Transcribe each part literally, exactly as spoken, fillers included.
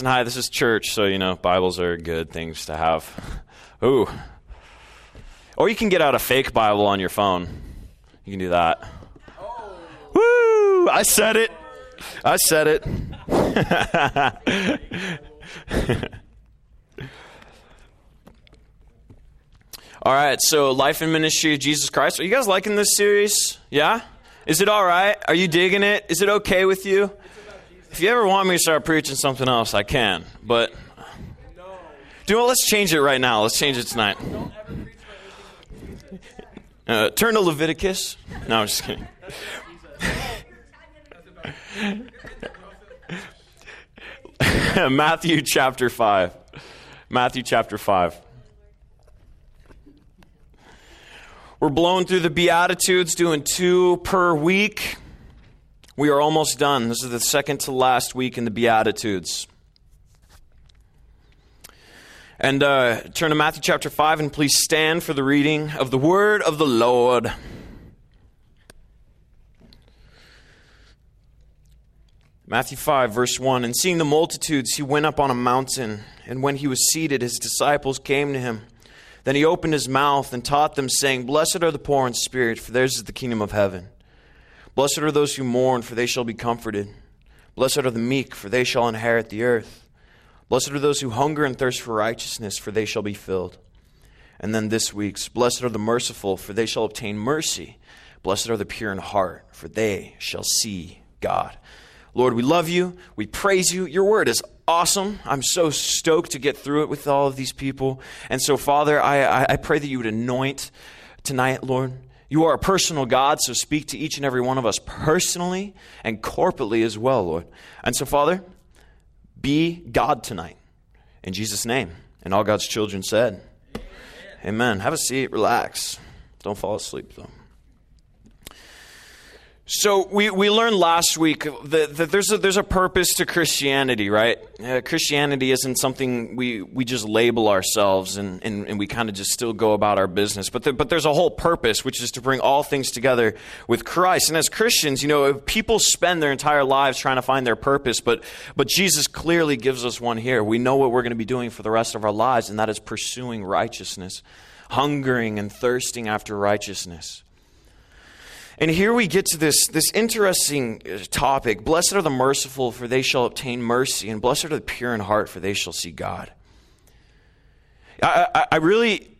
And hi, this is church, so, you know, Bibles are good things to have. Ooh. Or you can get out a fake Bible on your phone. You can do that. Oh. Woo! I said it. I said it. All right, so Life and Ministry of Jesus Christ. Are you guys liking this series? Yeah? Is it all right? Are you digging it? Is it okay with you? If you ever want me to start preaching something else, I can. But, no. Do you know what? Let's change it right now. Let's change it tonight. Don't ever preach anything. Uh, turn to Leviticus. No, I'm just kidding. Matthew chapter five. Matthew chapter five. We're blown through the Beatitudes, doing two per week. We are almost done. This is the second to last week in the Beatitudes. And uh, turn to Matthew chapter five, and please stand for the reading of the word of the Lord. Matthew five, verse one. And seeing the multitudes, he went up on a mountain, and when he was seated, his disciples came to him. Then he opened his mouth and taught them, saying, Blessed are the poor in spirit, for theirs is the kingdom of heaven. Blessed are those who mourn, for they shall be comforted. Blessed are the meek, for they shall inherit the earth. Blessed are those who hunger and thirst for righteousness, for they shall be filled. And then this week's, Blessed are the merciful, for they shall obtain mercy. Blessed are the pure in heart, for they shall see God. Lord, we love you. We praise you. Your word is awesome. I'm so stoked to get through it with all of these people. And so, Father, I, I pray that you would anoint tonight, Lord. You are a personal God, so speak to each and every one of us personally and corporately as well, Lord. And so, Father, be God tonight. In Jesus' name. And all God's children said, Amen. Amen. Have a seat. Relax. Don't fall asleep, though. So we, we learned last week that, that there's a, there's a purpose to Christianity, right? Uh, Christianity isn't something we, we just label ourselves and, and, and we kind of just still go about our business. But, the, but there's a whole purpose, which is to bring all things together with Christ. And as Christians, you know, people spend their entire lives trying to find their purpose, but, but Jesus clearly gives us one here. We know what we're going to be doing for the rest of our lives, and that is pursuing righteousness, hungering and thirsting after righteousness. And here we get to this, this interesting topic. Blessed are the merciful, for they shall obtain mercy. And blessed are the pure in heart, for they shall see God. I, I, I really,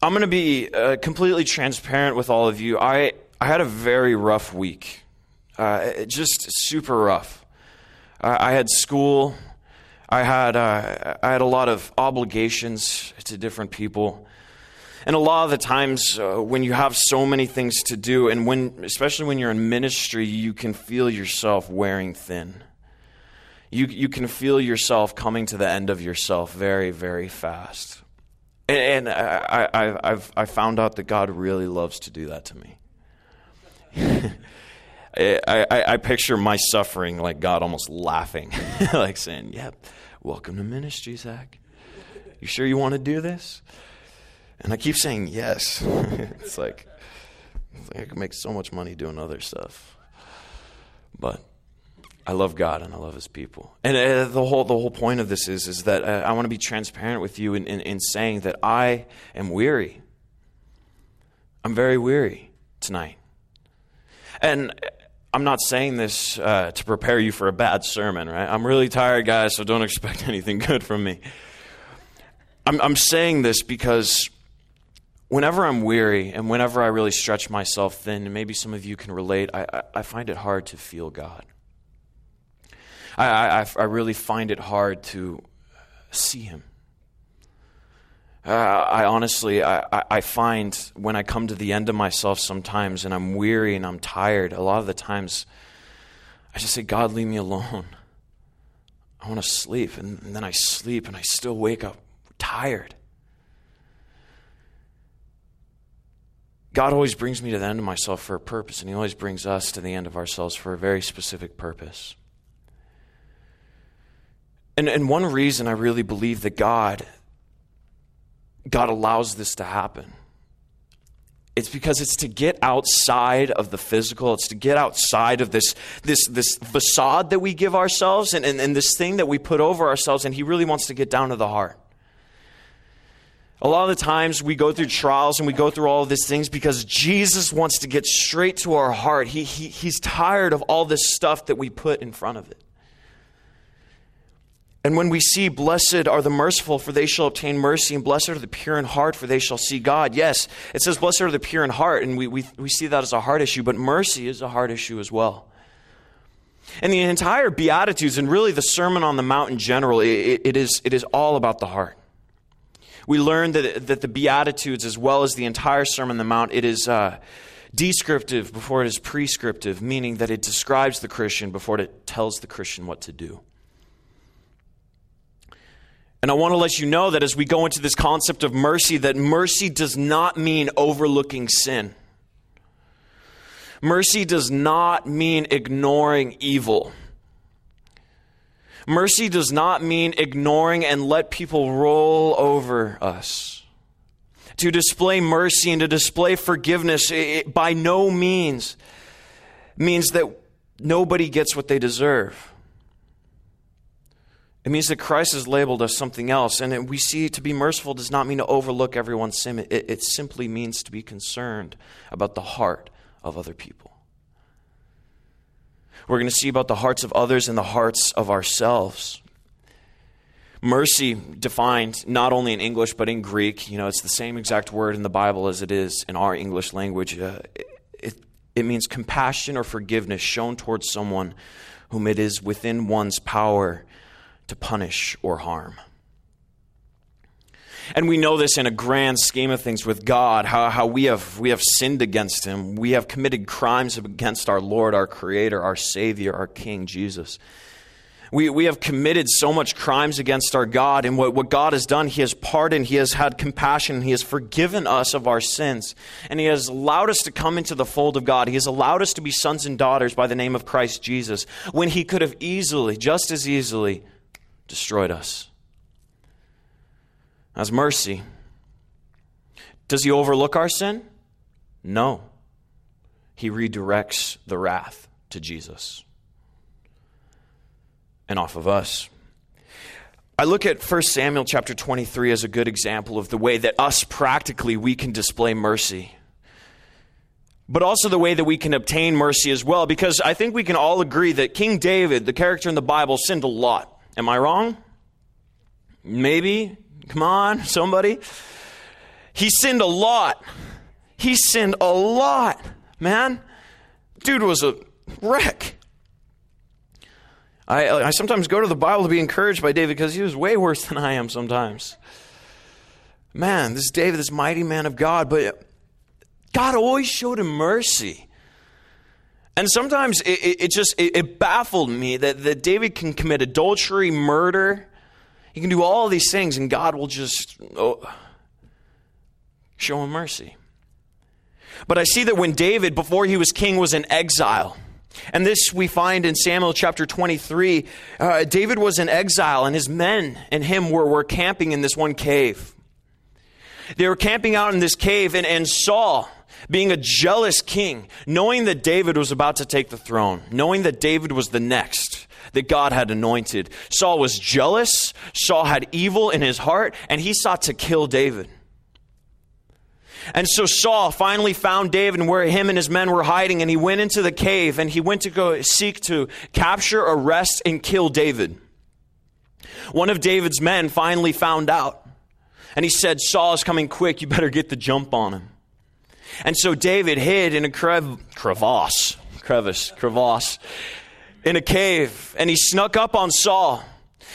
I'm going to be uh, completely transparent with all of you. I, I had a very rough week. Uh, just super rough. I, I had school. I had, uh, I had a lot of obligations to different people. And a lot of the times uh, when you have so many things to do, and when, especially when you're in ministry, you can feel yourself wearing thin. You you can feel yourself coming to the end of yourself very, very fast. And, and I, I, I've I found out that God really loves to do that to me. I, I, I picture my suffering like God almost laughing, like saying, "Yep, welcome to ministry, Zach. You sure you want to do this?" And I keep saying yes. it's, like, it's like I can make so much money doing other stuff. But I love God and I love His people. And uh, the whole the whole point of this is, is that uh, I want to be transparent with you in, in, in saying that I am weary. I'm very weary tonight. And I'm not saying this uh, to prepare you for a bad sermon, right? I'm really tired, guys, so don't expect anything good from me. I'm, I'm saying this because whenever I'm weary and whenever I really stretch myself thin, and maybe some of you can relate, I, I, I find it hard to feel God. I, I, I really find it hard to see Him. Uh, I honestly, I, I find when I come to the end of myself sometimes and I'm weary and I'm tired, a lot of the times I just say, God, leave me alone. I want to sleep. And, and then I sleep and I still wake up tired. God always brings me to the end of myself for a purpose, and He always brings us to the end of ourselves for a very specific purpose. And and one reason I really believe that God, God allows this to happen It's because it's to get outside of the physical. It's to get outside of this this this facade that we give ourselves and, and, and this thing that we put over ourselves. And he really wants to get down to the heart. A lot of the times we go through trials and we go through all of these things because Jesus wants to get straight to our heart. He, he He's tired of all this stuff that we put in front of it. And when we see, blessed are the merciful, for they shall obtain mercy, and blessed are the pure in heart, for they shall see God. Yes, it says blessed are the pure in heart, and we, we, we see that as a heart issue, but mercy is a heart issue as well. And the entire Beatitudes, and really the Sermon on the Mount in general, it, it is it is all about the heart. We learn that, that the Beatitudes, as well as the entire Sermon on the Mount, it is uh, descriptive before it is prescriptive, meaning that it describes the Christian before it tells the Christian what to do. And I want to let you know that as we go into this concept of mercy, that mercy does not mean overlooking sin. Mercy does not mean ignoring evil. Mercy does not mean ignoring and let people roll over us. To display mercy and to display forgiveness, it by no means means that nobody gets what they deserve. It means that Christ has labeled us something else, and we see to be merciful does not mean to overlook everyone's sin. It, it simply means to be concerned about the heart of other people. We're going to see about the hearts of others and the hearts of ourselves. Mercy, defined not only in English but in Greek, you know, it's the same exact word in the Bible as it is in our English language. Uh, it, it means compassion or forgiveness shown towards someone whom it is within one's power to punish or harm. And we know this in a grand scheme of things with God, how, how we have we have sinned against him. We have committed crimes against our Lord, our Creator, our Savior, our King, Jesus. We we have committed so much crimes against our God, and what, what God has done, he has pardoned, he has had compassion, he has forgiven us of our sins, and he has allowed us to come into the fold of God. He has allowed us to be sons and daughters by the name of Christ Jesus, when he could have easily, just as easily, destroyed us. As mercy, does he overlook our sin? No. He redirects the wrath to Jesus and off of us. I look at First Samuel chapter twenty-three as a good example of the way that us practically we can display mercy, but also the way that we can obtain mercy as well, because I think we can all agree that King David, the character in the Bible, sinned a lot. Am I wrong? Maybe. Come on, somebody. He sinned a lot. He sinned a lot, man. Dude was a wreck. I, I sometimes go to the Bible to be encouraged by David because he was way worse than I am sometimes. Man, this David, this mighty man of God, but God always showed him mercy. And sometimes it, it, it just, it, it baffled me that, that David can commit adultery, murder. He can do all these things and God will just oh, show him mercy. But I see that when David, before he was king, was in exile. And this we find in Samuel chapter twenty-three. Uh, David was in exile and his men and him were, were camping in this one cave. They were camping out in this cave and, and Saul, being a jealous king, knowing that David was about to take the throne, knowing that David was the next that God had anointed. Saul was jealous. Saul had evil in his heart, and he sought to kill David. And so Saul finally found David where him and his men were hiding, and he went into the cave, and he went to go seek to capture, arrest, and kill David. One of David's men finally found out, and he said, "Saul is coming quick. You better get the jump on him." And so David hid in a crev- crevasse, crevice, crevasse, in a cave, and he snuck up on Saul,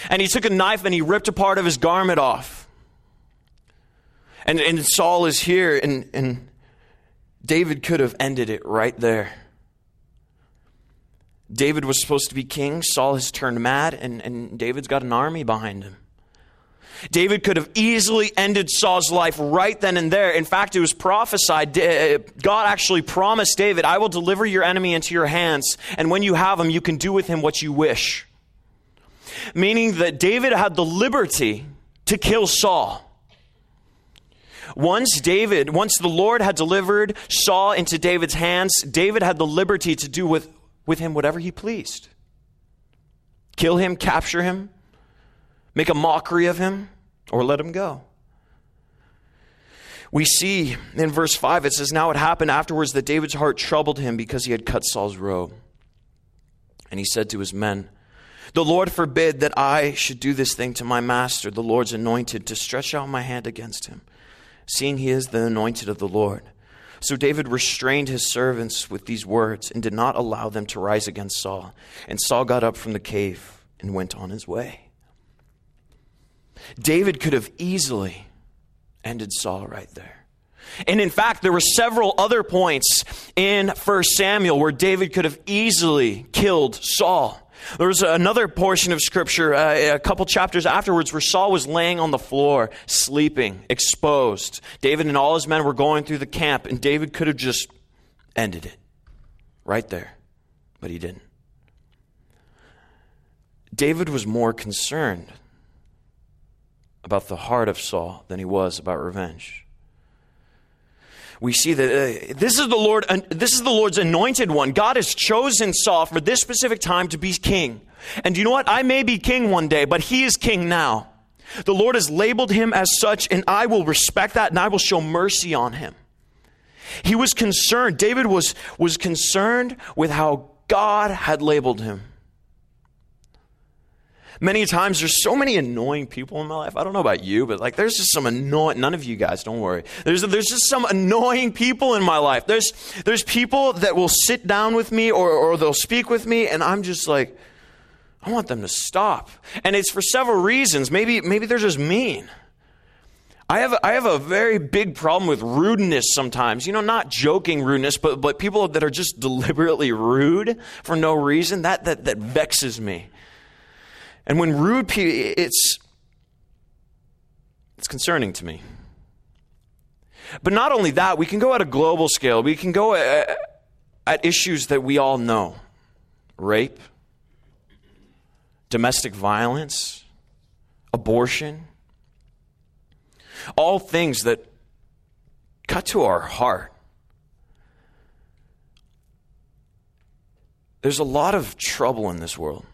and he took a knife and he ripped a part of his garment off. And, and Saul is here, and, and David could have ended it right there. David was supposed to be king. Saul has turned mad, and, and David's got an army behind him. David could have easily ended Saul's life right then and there. In fact, it was prophesied. God actually promised David, "I will deliver your enemy into your hands, and when you have him, you can do with him what you wish." Meaning that David had the liberty to kill Saul. Once David, once the Lord had delivered Saul into David's hands, David had the liberty to do with, with him whatever he pleased. Kill him, capture him, make a mockery of him, or let him go. We see in verse five, it says, now it happened afterwards that David's heart troubled him because he had cut Saul's robe. And he said to his men, the Lord forbid that I should do this thing to my master, the Lord's anointed, to stretch out my hand against him, seeing he is the anointed of the Lord. So David restrained his servants with these words and did not allow them to rise against Saul. And Saul got up from the cave and went on his way. David could have easily ended Saul right there. And in fact, there were several other points in First Samuel where David could have easily killed Saul. There was another portion of scripture, uh, a couple chapters afterwards, where Saul was laying on the floor, sleeping, exposed. David and all his men were going through the camp, and David could have just ended it right there, but he didn't. David was more concerned about the heart of Saul than he was about revenge. We see that uh, this is the Lord. Uh, this is the Lord's anointed one. God has chosen Saul for this specific time to be king. And you know what? I may be king one day, but he is king now. The Lord has labeled him as such, and I will respect that, and I will show mercy on him. He was concerned. David was, was concerned with how God had labeled him. Many times, there's so many annoying people in my life. I don't know about you, but like, there's just some annoying, none of you guys, don't worry. There's, there's just some annoying people in my life. There's, there's people that will sit down with me or, or they'll speak with me, and I'm just like, I want them to stop. And it's for several reasons. Maybe, maybe they're just mean. I have, I have a very big problem with rudeness sometimes. You know, not joking rudeness, but, but people that are just deliberately rude for no reason, that, that, that vexes me. And when rude people, it's, it's concerning to me. But not only that, we can go at a global scale. We can go at, at issues that we all know. Rape, domestic violence, abortion. All things that cut to our heart. There's a lot of trouble in this world.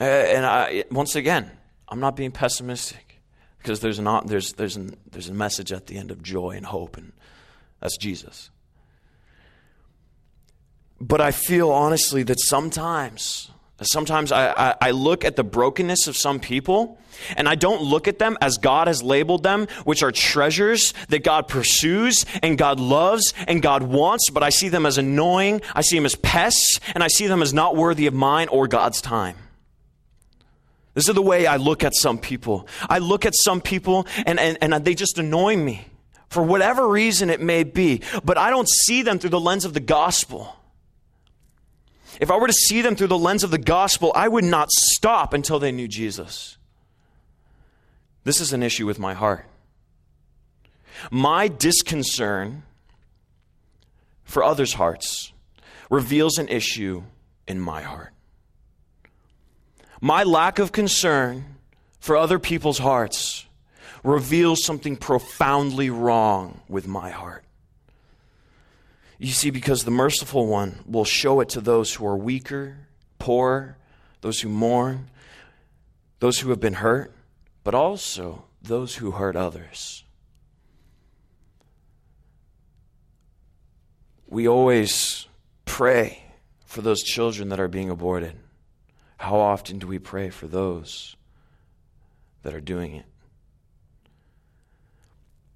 And I, once again, I'm not being pessimistic because there's not there's there's an, there's a message at the end of joy and hope, and that's Jesus. But I feel honestly that sometimes, sometimes I, I, I look at the brokenness of some people, and I don't look at them as God has labeled them, which are treasures that God pursues and God loves and God wants. But I see them as annoying. I see them as pests, and I see them as not worthy of mine or God's time. This is the way I look at some people. I look at some people and, and, and they just annoy me for whatever reason it may be. But I don't see them through the lens of the gospel. If I were to see them through the lens of the gospel, I would not stop until they knew Jesus. This is an issue with my heart. My disconcern for others' hearts reveals an issue in my heart. My lack of concern for other people's hearts reveals something profoundly wrong with my heart. You see, because the merciful one will show it to those who are weaker, poorer, those who mourn, those who have been hurt, but also those who hurt others. We always pray for those children that are being aborted. How often do we pray for those that are doing it?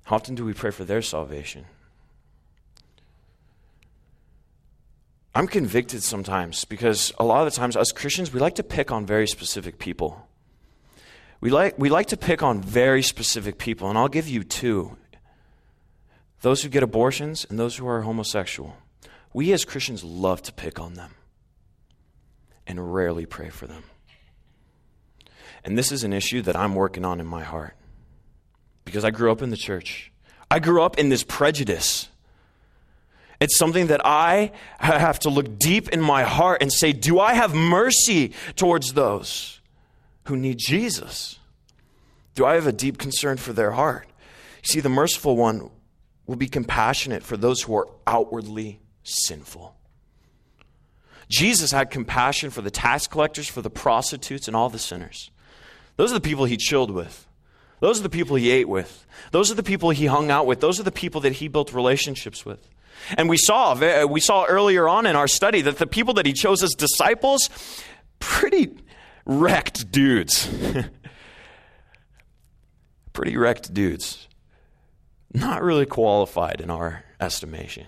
How often do we pray for their salvation? I'm convicted sometimes because a lot of the times, us Christians, we like to pick on very specific people. We like, we like to pick on very specific people, and I'll give you two. Those who get abortions and those who are homosexual. We as Christians love to pick on them. And rarely pray for them. And this is an issue that I'm working on in my heart. Because I grew up in the church. I grew up in this prejudice. It's something that I have to look deep in my heart and say, do I have mercy towards those who need Jesus? Do I have a deep concern for their heart? You see, the merciful one will be compassionate for those who are outwardly sinful. Jesus had compassion for the tax collectors, for the prostitutes, and all the sinners. Those are the people he chilled with. Those are the people he ate with. Those are the people he hung out with. Those are the people that he built relationships with. And we saw, we saw earlier on in our study that the people that he chose as disciples, pretty wrecked dudes. pretty wrecked dudes. Not really qualified in our estimation.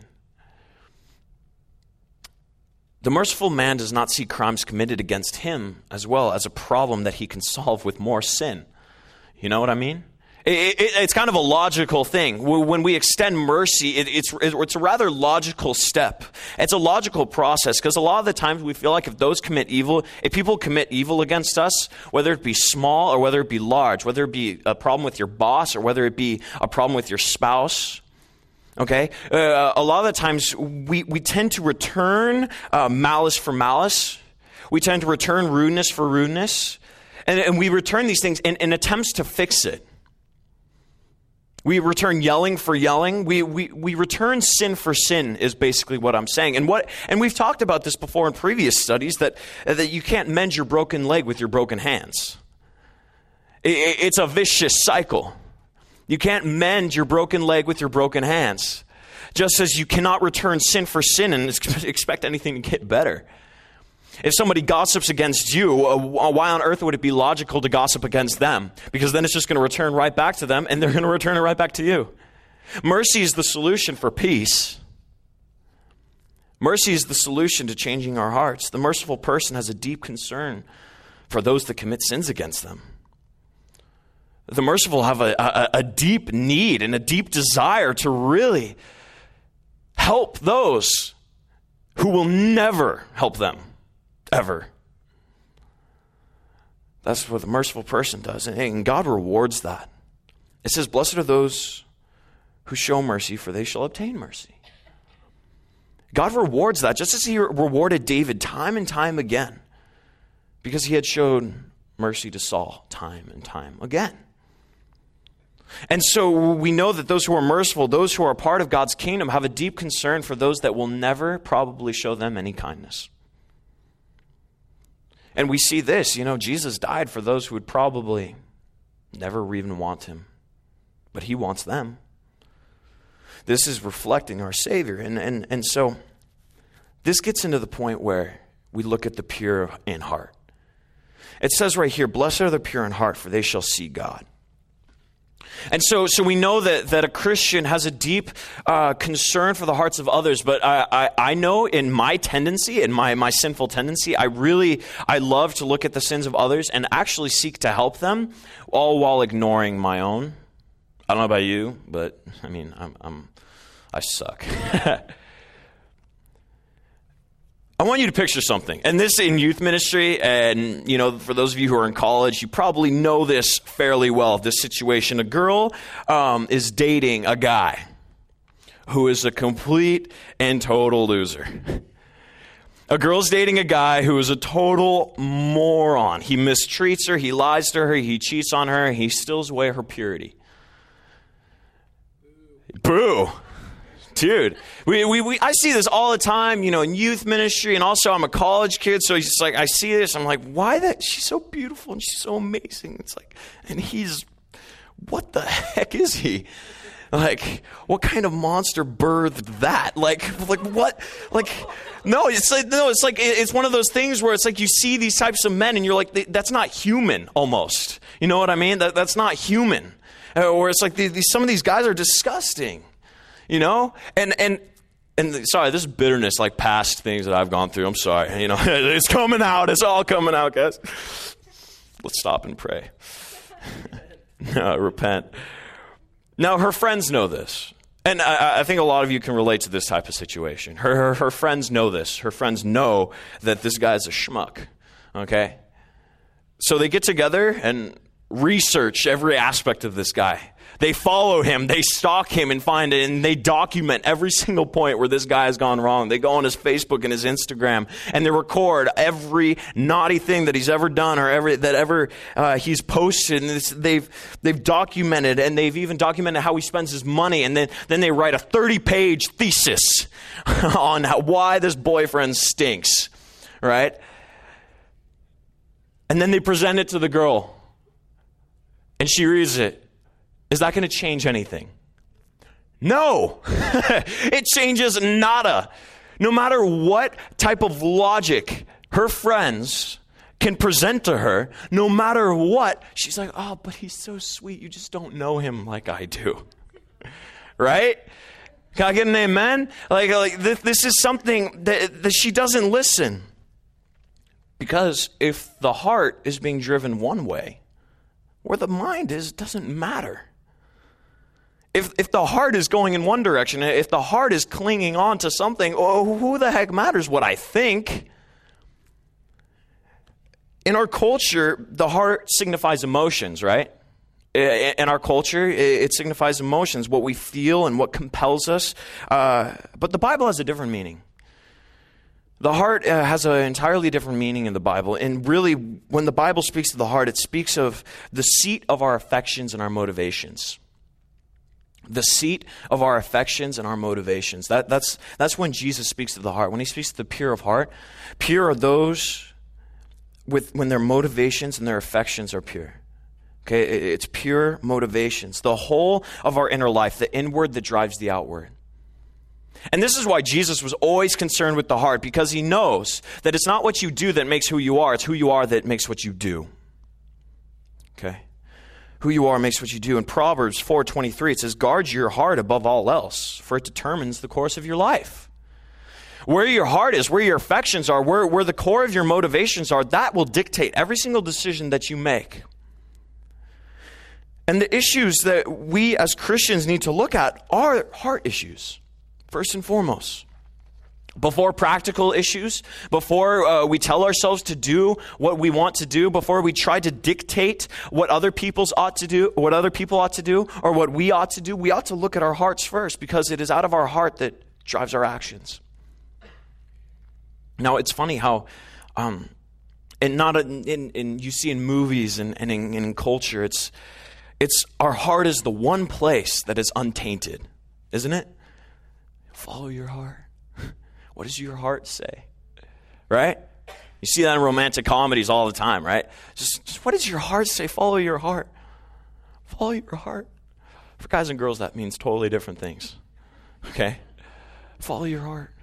The merciful man does not see crimes committed against him as well as a problem that he can solve with more sin. You know what I mean? It, it, it's kind of a logical thing. When we extend mercy, it, it's, it's a rather logical step. It's a logical process because a lot of the times we feel like if those commit evil, if people commit evil against us, whether it be small or whether it be large, whether it be a problem with your boss or whether it be a problem with your spouse, okay, uh, a lot of the times we, we tend to return uh, malice for malice. We tend to return rudeness for rudeness. And, and we return these things in, in attempts to fix it. We return yelling for yelling. We, we we return sin for sin is basically what I'm saying. And what and we've talked about this before in previous studies that that you can't mend your broken leg with your broken hands. It, it's a vicious cycle. You can't mend your broken leg with your broken hands. Just as you cannot return sin for sin and expect anything to get better. If somebody gossips against you, why on earth would it be logical to gossip against them? Because then it's just going to return right back to them, and they're going to return it right back to you. Mercy is the solution for peace. Mercy is the solution to changing our hearts. The merciful person has a deep concern for those that commit sins against them. The merciful have a, a, a deep need and a deep desire to really help those who will never help them. Ever. That's what the merciful person does. And God rewards that. It says, blessed are those who show mercy, for they shall obtain mercy. God rewards that, just as he rewarded David time and time again, because he had showed mercy to Saul time and time again. And so we know that those who are merciful, those who are part of God's kingdom, have a deep concern for those that will never probably show them any kindness. And we see this, you know, Jesus died for those who would probably never even want him, but he wants them. This is reflecting our Savior. And, and, and so this gets into the point where we look at the pure in heart. It says right here, blessed are the pure in heart, for they shall see God. And so so we know that, that a Christian has a deep uh, concern for the hearts of others. But I, I, I know in my tendency, in my, my sinful tendency, I really, I love to look at the sins of others and actually seek to help them, all while ignoring my own. I don't know about you, but I mean, I'm, I'm I suck. I want you to picture something. And this in youth ministry, and you know, for those of you who are in college, you probably know this fairly well, this situation. A girl um, is dating a guy who is a complete and total loser. A girl's dating a guy who is a total moron. He mistreats her, he lies to her, he cheats on her, he steals away her purity. Boo! Dude, we, we we I see this all the time, you know, in youth ministry, and also I'm a college kid, so it's just like I see this, I'm like, why that? She's so beautiful and she's so amazing. It's like, and he's, what the heck is he? Like, what kind of monster birthed that? Like, like what? Like, no, it's like no, it's like it's one of those things where it's like you see these types of men, and you're like, that's not human, almost. You know what I mean? That that's not human. Or it's like these, these, some of these guys are disgusting. You know, and, and, and sorry, this bitterness, like past things that I've gone through. I'm sorry. You know, it's coming out. It's all coming out, guys. Let's stop and pray. No, repent. Now, her friends know this. And I, I think a lot of you can relate to this type of situation. Her, her, her friends know this. Her friends know that this guy's a schmuck. Okay. So they get together and research every aspect of this guy. They follow him, they stalk him and find it, and they document every single point where this guy has gone wrong. They go on his Facebook and his Instagram, and they record every naughty thing that he's ever done or every, that ever uh, he's posted. And it's, they've they've documented, and they've even documented how he spends his money. And then, then they write a thirty-page thesis on how, why this boyfriend stinks, right? And then they present it to the girl, and she reads it. Is that going to change anything? No. It changes nada. No matter what type of logic her friends can present to her, no matter what, she's like, oh, but he's so sweet. You just don't know him like I do. Right? Can I get an amen? Like, like this, this is something that, that she doesn't listen. Because if the heart is being driven one way, where the mind is, it doesn't matter. If if the heart is going in one direction, if the heart is clinging on to something, oh, who the heck matters what I think? In our culture, the heart signifies emotions, right? In our culture, it signifies emotions, what we feel and what compels us. Uh, but the Bible has a different meaning. The heart uh, has an entirely different meaning in the Bible. And really, when the Bible speaks of the heart, it speaks of the seat of our affections and our motivations. The seat of our affections and our motivations. That, that's, that's when Jesus speaks of the heart. When he speaks of the pure of heart, pure are those with when their motivations and their affections are pure. Okay, it's pure motivations. The whole of our inner life, the inward that drives the outward. And this is why Jesus was always concerned with the heart, because he knows that it's not what you do that makes who you are, it's who you are that makes what you do. Okay? Who you are makes what you do. In Proverbs four twenty-three, it says, guard your heart above all else, for it determines the course of your life. Where your heart is, where your affections are, where, where the core of your motivations are, that will dictate every single decision that you make. And the issues that we as Christians need to look at are heart issues. First and foremost, before practical issues, before uh, we tell ourselves to do what we want to do, before we try to dictate what other people's ought to do, what other people ought to do, or what we ought to do, we ought to look at our hearts first, because it is out of our heart that drives our actions. Now, it's funny how, um, and not in, in, in you see in movies and, and in, in culture, it's it's our heart is the one place that is untainted, isn't it? Follow your heart. What does your heart say? Right? You see that in romantic comedies all the time, right? Just, just what does your heart say? Follow your heart. Follow your heart. For guys and girls, that means totally different things. Okay? Follow your heart.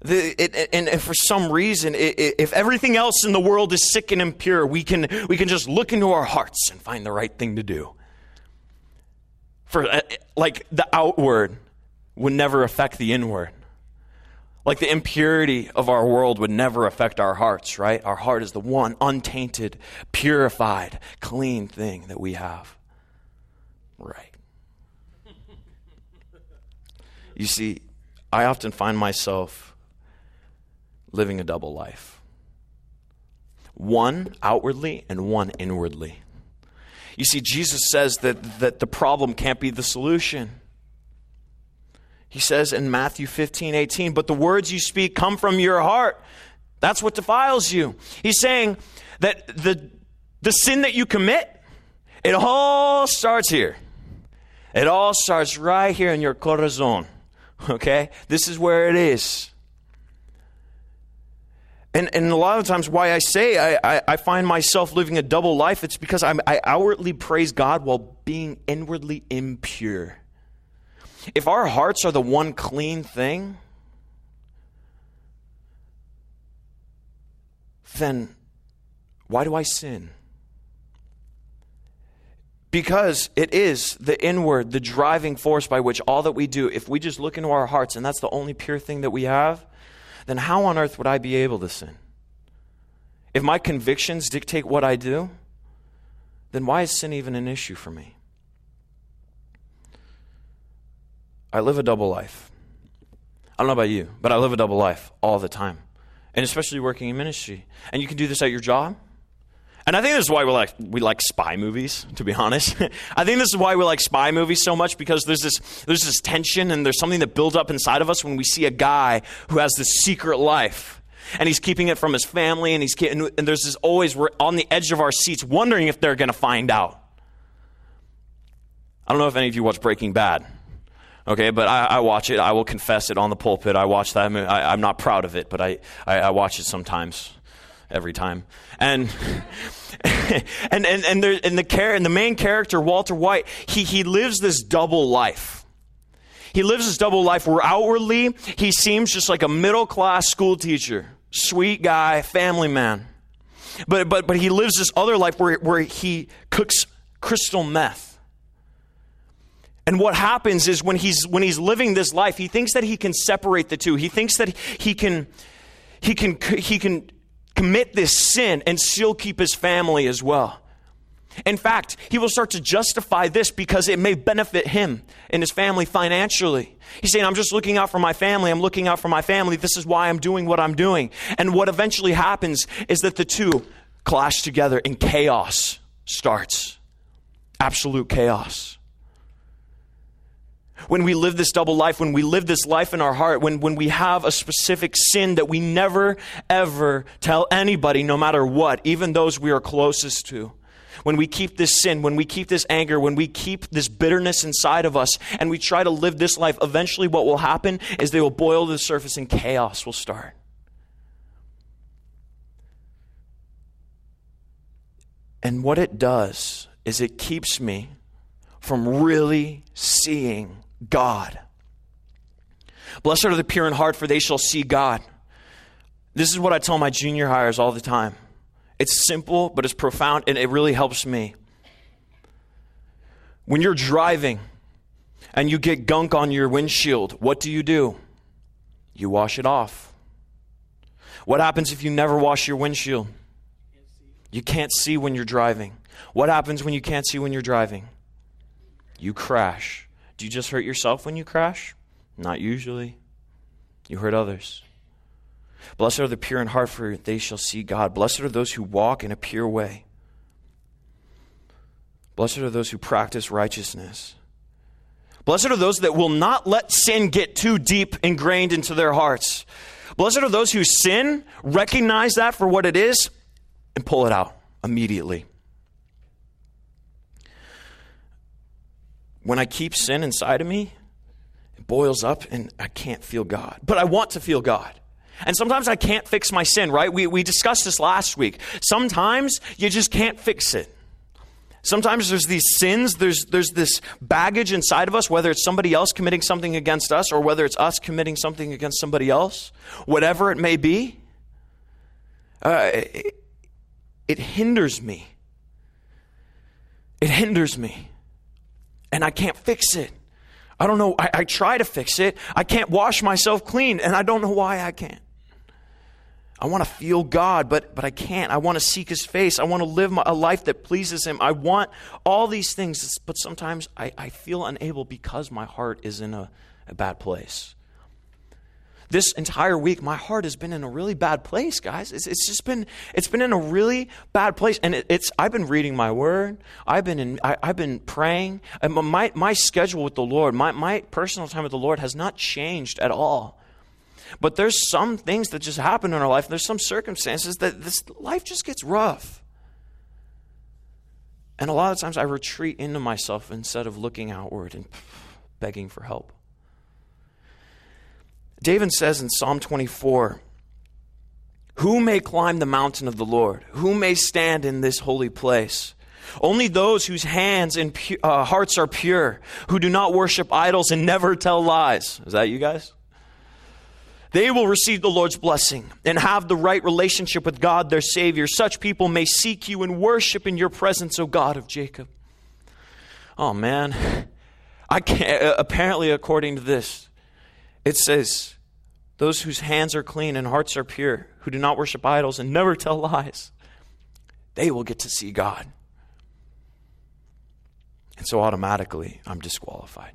The, it, it, and, and for some reason, it, it, if everything else in the world is sick and impure, we can we can just look into our hearts and find the right thing to do. For uh, like the outward would never affect the inward. Like the impurity of our world would never affect our hearts, right? Our heart is the one untainted, purified, clean thing that we have. Right. You see, I often find myself living a double life. One outwardly and one inwardly. You see, Jesus says that, that the problem can't be the solution. He says in Matthew fifteen eighteen, but the words you speak come from your heart. That's what defiles you. He's saying that the the sin that you commit, it all starts here. It all starts right here in your corazón. Okay? This is where it is. And and a lot of times why I say I, I, I find myself living a double life, it's because I'm, I outwardly praise God while being inwardly impure. If our hearts are the one clean thing, then why do I sin? Because it is the inward, the driving force by which all that we do, if we just look into our hearts and that's the only pure thing that we have, then how on earth would I be able to sin? If my convictions dictate what I do, then why is sin even an issue for me? I live a double life. I don't know about you, but I live a double life all the time. And especially working in ministry. And you can do this at your job, And I think this is why we like we like spy movies, to be honest. I think this is why we like spy movies so much, because there's this there's this tension and there's something that builds up inside of us when we see a guy who has this secret life and he's keeping it from his family, and he's and there's this always, we're on the edge of our seats wondering if they're going to find out. I don't know if any of you watch Breaking Bad. Okay, but I, I watch it. I will confess it on the pulpit. I watch that. I mean, I, I'm not proud of it, but I, I, I watch it sometimes, every time. And and and and, there, and the char- and the main character, Walter White, he he lives this double life. He lives this double life where outwardly he seems just like a middle class school teacher, sweet guy, family man, but but but he lives this other life where where he cooks crystal meth. And what happens is when he's when he's living this life, he thinks that he can separate the two. He thinks that he can he can he can commit this sin and still keep his family as well. In fact, he will start to justify this because it may benefit him and his family financially. He's saying, I'm just looking out for my family. I'm looking out for my family. This is why I'm doing what I'm doing. And what eventually happens is that the two clash together and chaos starts. Absolute chaos. When we live this double life, when we live this life in our heart, when, when we have a specific sin that we never, ever tell anybody, no matter what, even those we are closest to, when we keep this sin, when we keep this anger, when we keep this bitterness inside of us, and we try to live this life, eventually what will happen is they will boil to the surface and chaos will start. And what it does is it keeps me from really seeing God. Blessed are the pure in heart, for they shall see God. This is what I tell my junior hires all the time. It's simple, but it's profound, and it really helps me. When you're driving and you get gunk on your windshield, what do you do? You wash it off. What happens if you never wash your windshield? You can't see when you're driving. What happens when you can't see when you're driving? You crash. Do you just hurt yourself when you crash? Not usually. You hurt others. Blessed are the pure in heart, for they shall see God. Blessed are those who walk in a pure way. Blessed are those who practice righteousness. Blessed are those that will not let sin get too deep ingrained into their hearts. Blessed are those who sin, recognize that for what it is, and pull it out immediately. When I keep sin inside of me, it boils up and I can't feel God. But I want to feel God. And sometimes I can't fix my sin, right? We we discussed this last week. Sometimes you just can't fix it. Sometimes there's these sins, there's there's this baggage inside of us, whether it's somebody else committing something against us or whether it's us committing something against somebody else, whatever it may be, uh, it, it hinders me. It hinders me. And I can't fix it. I don't know. I, I try to fix it. I can't wash myself clean, and I don't know why I can't. I want to feel God, but but I can't. I want to seek His face. I want to live my, a life that pleases Him. I want all these things, but sometimes I, I feel unable because my heart is in a, a bad place. This entire week, my heart has been in a really bad place, guys. It's, it's just been, it's been in a really bad place. And it, it's, I've been reading my word. I've been in, I, I've been praying. And my, my schedule with the Lord, my, my personal time with the Lord has not changed at all. But there's some things that just happen in our life. There's some circumstances that this life just gets rough. And a lot of times I retreat into myself instead of looking outward and begging for help. David says in Psalm twenty-four, who may climb the mountain of the Lord? Who may stand in this holy place? Only those whose hands and pu- uh, hearts are pure, who do not worship idols and never tell lies. Is that you guys? They will receive the Lord's blessing and have the right relationship with God, their Savior. Such people may seek you and worship in your presence, O God of Jacob. Oh, man. I can't, apparently, according to this, it says, those whose hands are clean and hearts are pure, who do not worship idols and never tell lies, they will get to see God. And so automatically, I'm disqualified.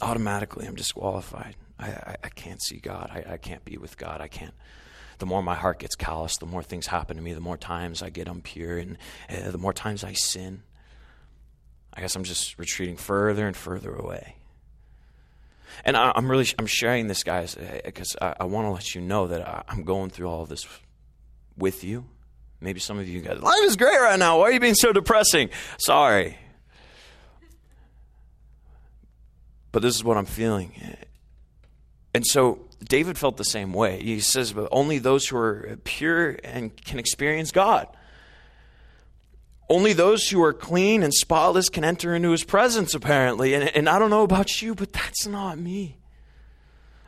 Automatically, I'm disqualified. I, I, I can't see God. I, I can't be with God. I can't. the more my heart gets calloused, the more things happen to me, the more times I get impure, and uh, the more times I sin. I guess I'm just retreating further and further away. And I, I'm really I'm sharing this, guys, because I, I want to let you know that I, I'm going through all of this with you. Maybe some of you guys, life is great right now. Why are you being so depressing? Sorry. But this is what I'm feeling. And so David felt the same way. He says, but only those who are pure and can experience God. Only those who are clean and spotless can enter into his presence, apparently. And, and I don't know about you, but that's not me.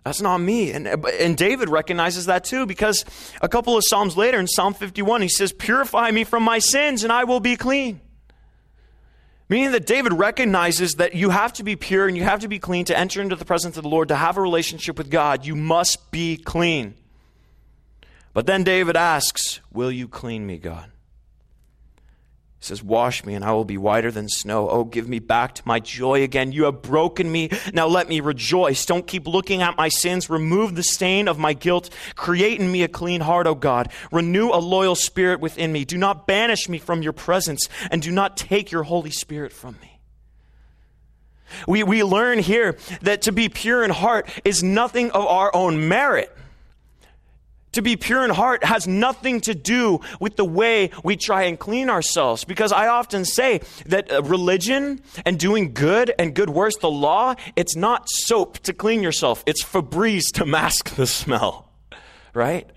That's not me. And, and David recognizes that too, because a couple of Psalms later in Psalm fifty-one, he says, purify me from my sins and I will be clean. Meaning that David recognizes that you have to be pure and you have to be clean to enter into the presence of the Lord, to have a relationship with God. You must be clean. But then David asks, will you clean me, God? He says, wash me and I will be whiter than snow. Oh, give me back to my joy again. You have broken me. Now let me rejoice. Don't keep looking at my sins. Remove the stain of my guilt. Create in me a clean heart, O God. Renew a loyal spirit within me. Do not banish me from your presence, and do not take your Holy Spirit from me. We, we learn here that to be pure in heart is nothing of our own merit. To be pure in heart has nothing to do with the way we try and clean ourselves. Because I often say that religion and doing good and good works, the law, it's not soap to clean yourself. It's Febreze to mask the smell, right?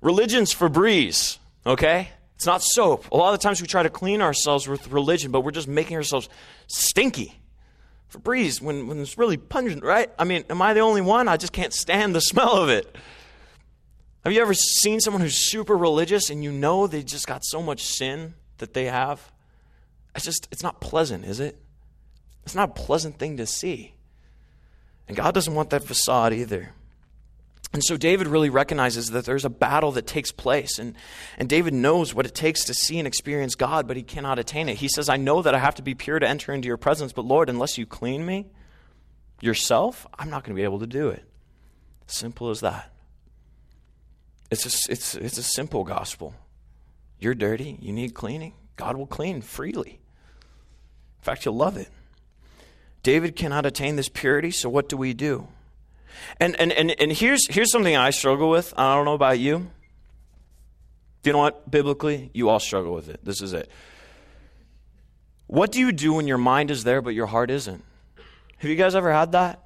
Religion's Febreze, okay? It's not soap. A lot of the times we try to clean ourselves with religion, but we're just making ourselves stinky. Febreze, when, when it's really pungent, right? I mean, am I the only one? I just can't stand the smell of it. Have you ever seen someone who's super religious and you know they just got so much sin that they have? It's just, it's not pleasant, is it? It's not a pleasant thing to see. And God doesn't want that facade either. And so David really recognizes that there's a battle that takes place. And, and David knows what it takes to see and experience God, but he cannot attain it. He says, I know that I have to be pure to enter into your presence, but Lord, unless you clean me yourself, I'm not going to be able to do it. Simple as that. It's a, it's, it's a simple gospel. You're dirty. You need cleaning. God will clean freely. In fact, you'll love it. David cannot attain this purity, so what do we do? And and and, and here's, here's something I struggle with. I don't know about you. You know what? Biblically, you all struggle with it. This is it. What do you do when your mind is there but your heart isn't? Have you guys ever had that?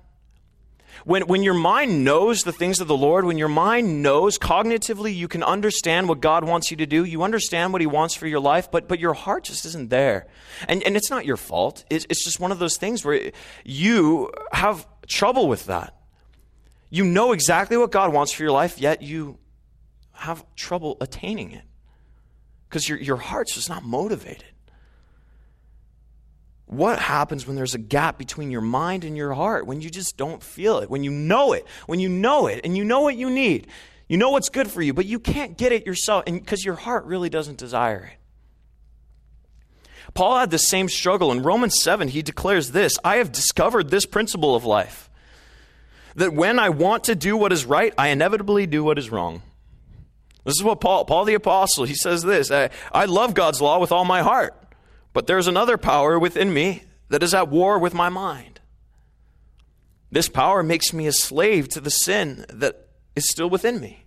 When when your mind knows the things of the Lord, when your mind knows cognitively, you can understand what God wants you to do. You understand what he wants for your life, but but your heart just isn't there. And and it's not your fault. It's, it's just one of those things where you have trouble with that. You know exactly what God wants for your life, yet you have trouble attaining it because your, your heart's just not motivated. What happens when there's a gap between your mind and your heart, when you just don't feel it, when you know it, when you know it, and you know what you need, you know what's good for you, but you can't get it yourself because your heart really doesn't desire it? Paul had the same struggle. In Romans seven, he declares this, I have discovered this principle of life, that when I want to do what is right, I inevitably do what is wrong. This is what Paul, Paul the Apostle, he says this, I, I love God's law with all my heart. But there's another power within me that is at war with my mind. This power makes me a slave to the sin that is still within me.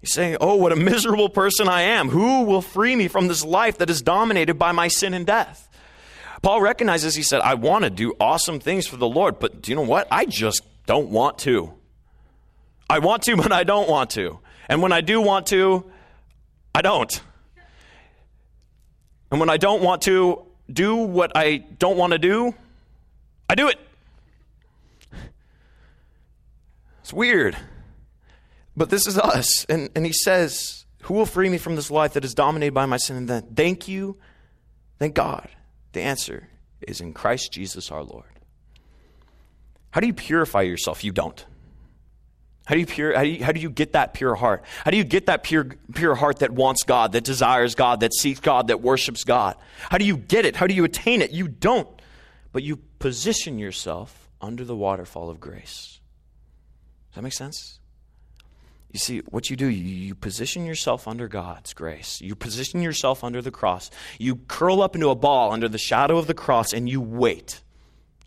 He's saying, oh, what a miserable person I am. Who will free me from this life that is dominated by my sin and death? Paul recognizes, he said, I want to do awesome things for the Lord, but do you know what? I just don't want to. I want to, but I don't want to. And when I do want to, I don't. And when I don't want to do what I don't want to do, I do it. It's weird. But this is us. And, and he says, who will free me from this life that is dominated by my sin? And then, thank you, thank God. The answer is in Christ Jesus our Lord. How do you purify yourself? You don't. How do you pure? How do you, how do you get that pure heart? How do you get that pure, pure heart that wants God, that desires God, that seeks God, that worships God? How do you get it? How do you attain it? You don't, but you position yourself under the waterfall of grace. Does that make sense? You see, what you do, you, you position yourself under God's grace. You position yourself under the cross. You curl up into a ball under the shadow of the cross, and you wait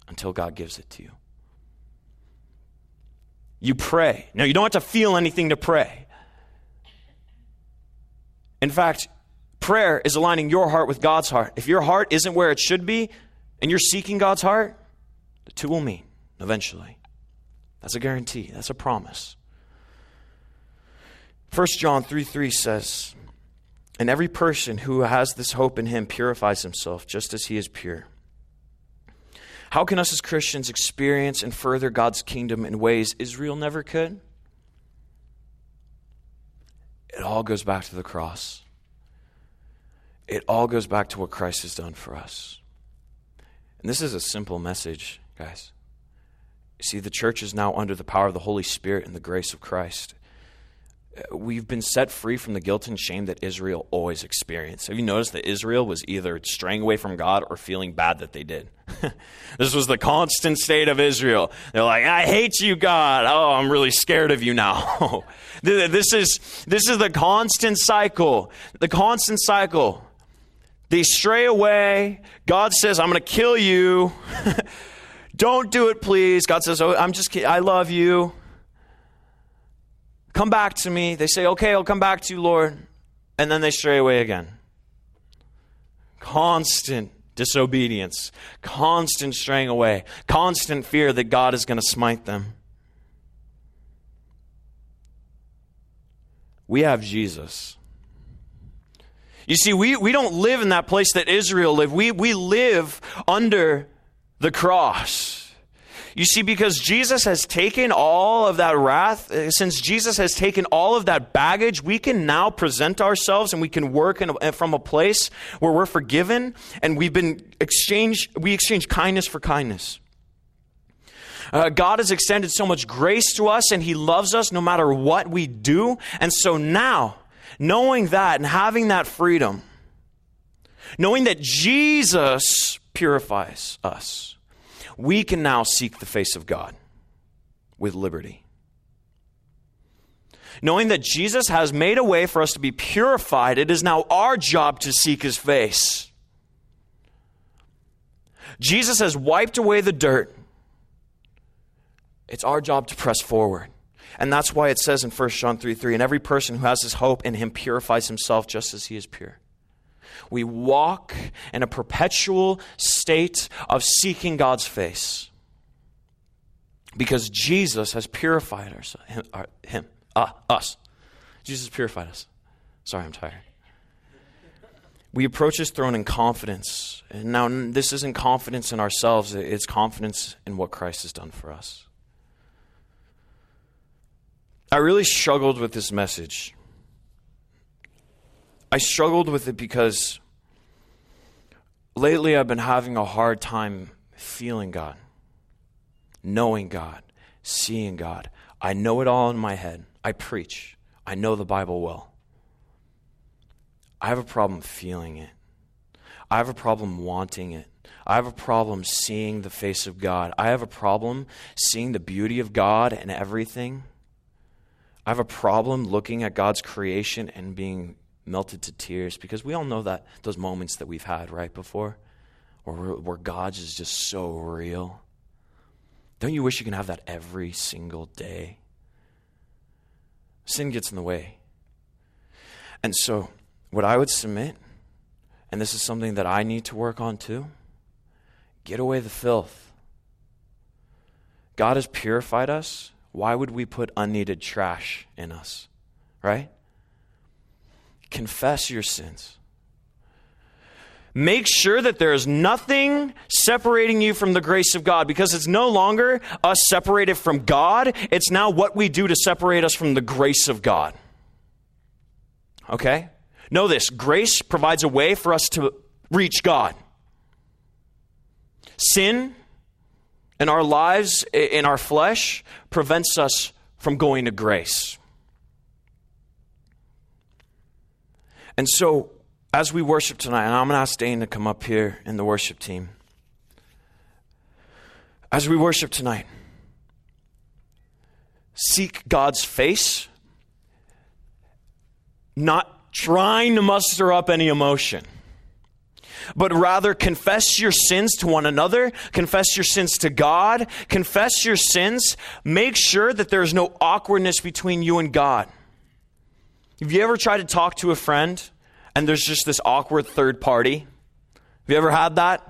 until God gives it to you. You pray. Now, you don't have to feel anything to pray. In fact, prayer is aligning your heart with God's heart. If your heart isn't where it should be, and you're seeking God's heart, the two will meet eventually. That's a guarantee. That's a promise. First John three three says, and every person who has this hope in him purifies himself just as he is pure. How can us as Christians experience and further God's kingdom in ways Israel never could? It all goes back to the cross. It all goes back to what Christ has done for us. And this is a simple message, guys. You see, the church is now under the power of the Holy Spirit and the grace of Christ. We've been set free from the guilt and shame that Israel always experienced. Have you noticed that Israel was either straying away from God or feeling bad that they did? This was the constant state of Israel. They're like, I hate you, God. Oh, I'm really scared of you now. This is, this is the constant cycle, the constant cycle. They stray away. God says, I'm going to kill you. Don't do it, please. God says, oh, I'm just kidding. I love you. Come back to me. They say, okay, I'll come back to you, Lord. And then they stray away again. Constant disobedience, constant straying away, constant fear that God is going to smite them. We have Jesus. You see, we, we don't live in that place that Israel lived. We, we live under the cross. You see, because Jesus has taken all of that wrath, since Jesus has taken all of that baggage, we can now present ourselves and we can work in a, from a place where we're forgiven and we've been exchange, we exchange kindness for kindness. Uh, God has extended so much grace to us and he loves us no matter what we do. And so now, knowing that and having that freedom, knowing that Jesus purifies us, we can now seek the face of God with liberty. Knowing that Jesus has made a way for us to be purified, it is now our job to seek his face. Jesus has wiped away the dirt. It's our job to press forward. And that's why it says in First John three three, and every person who has this hope in him purifies himself just as he is pure. We walk in a perpetual state of seeking God's face because Jesus has purified our, him, our, him uh, us. Jesus purified us. Sorry, I'm tired. We approach his throne in confidence. And now this isn't confidence in ourselves. It's confidence in what Christ has done for us. I really struggled with this message. I struggled with it because lately I've been having a hard time feeling God, knowing God, seeing God. I know it all in my head. I preach. I know the Bible well. I have a problem feeling it. I have a problem wanting it. I have a problem seeing the face of God. I have a problem seeing the beauty of God and everything. I have a problem looking at God's creation and being melted to tears, because we all know that those moments that we've had right before where, where God is just so real. Don't you wish you can have that every single day? Sin gets in the way. And so what I would submit, and this is something that I need to work on too, get away the filth. God has purified us. Why would we put unneeded trash in us, right? Confess your sins. Make sure that there is nothing separating you from the grace of God, because it's no longer us separated from God. It's now what we do to separate us from the grace of God. Okay? Know this. Grace provides a way for us to reach God. Sin in our lives, in our flesh, prevents us from going to grace. And so, as we worship tonight, and I'm going to ask Dane to come up here in the worship team. As we worship tonight, seek God's face not trying to muster up any emotion, but rather confess your sins to one another, confess your sins to God, confess your sins, make sure that there's no awkwardness between you and God. Have you ever tried to talk to a friend and there's just this awkward third party? Have you ever had that?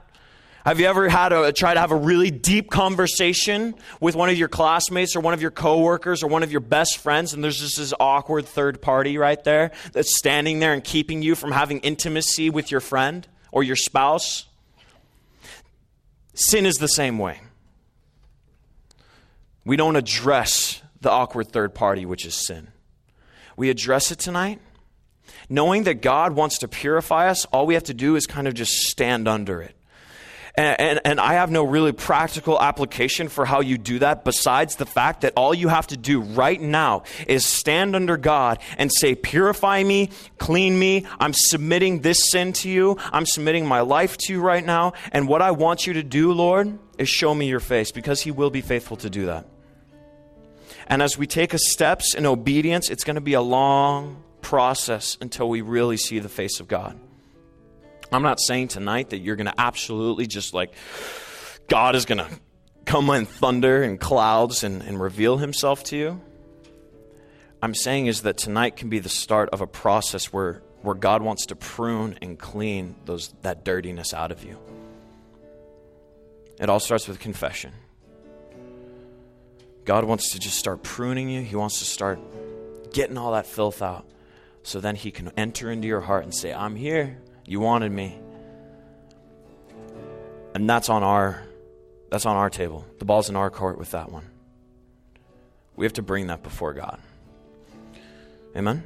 Have you ever had a try to have a really deep conversation with one of your classmates or one of your coworkers or one of your best friends, and there's just this awkward third party right there that's standing there and keeping you from having intimacy with your friend or your spouse? Sin is the same way. We don't address the awkward third party, which is sin. We address it tonight. Knowing that God wants to purify us, all we have to do is kind of just stand under it. And, and, and I have no really practical application for how you do that besides the fact that all you have to do right now is stand under God and say, purify me, clean me. I'm submitting this sin to you. I'm submitting my life to you right now. And what I want you to do, Lord, is show me your face, because he will be faithful to do that. And as we take a steps in obedience, it's going to be a long process until we really see the face of God. I'm not saying tonight that you're going to absolutely just like, God is going to come in thunder and clouds and, and reveal himself to you. I'm saying is that tonight can be the start of a process where, where God wants to prune and clean those that dirtiness out of you. It all starts with confession. God wants to just start pruning you. He wants to start getting all that filth out so then he can enter into your heart and say, I'm here. You wanted me. And that's on our that's on our table. The ball's in our court with that one. We have to bring that before God. Amen?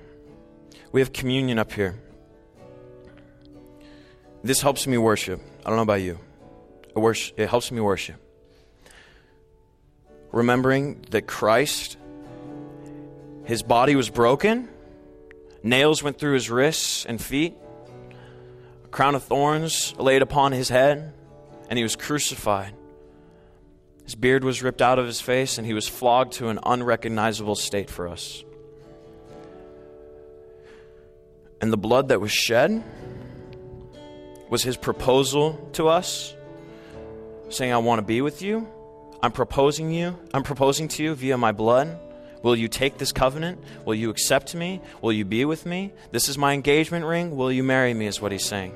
We have communion up here. This helps me worship. I don't know about you. It, worship, it helps me worship. Remembering that Christ, his body was broken. Nails went through his wrists and feet. Crown of thorns laid upon his head, and he was crucified. His beard was ripped out of his face, and he was flogged to an unrecognizable state for us. And the blood that was shed was his proposal to us, saying, I want to be with you. I'm proposing you. I'm proposing to you via my blood. Will you take this covenant? Will you accept me? Will you be with me? This is my engagement ring. Will you marry me, is what he's saying.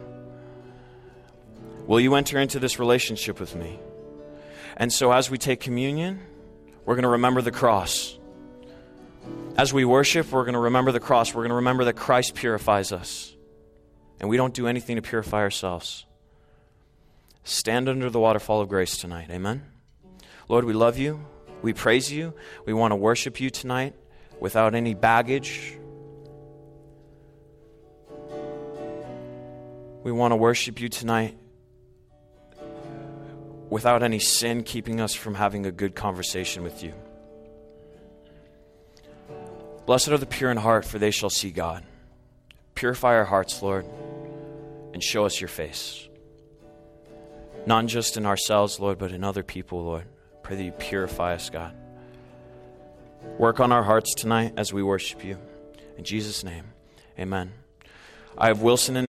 Will you enter into this relationship with me? And so as we take communion, we're going to remember the cross. As we worship, we're going to remember the cross. We're going to remember that Christ purifies us. And we don't do anything to purify ourselves. Stand under the waterfall of grace tonight. Amen. Lord, we love you. We praise you. We want to worship you tonight without any baggage. We want to worship you tonight without any sin keeping us from having a good conversation with you. Blessed are the pure in heart, for they shall see God. Purify our hearts, Lord, and show us your face. Not just in ourselves, Lord, but in other people, Lord. Pray that you purify us, God. Work on our hearts tonight as we worship you. In Jesus' name, amen. I have Wilson and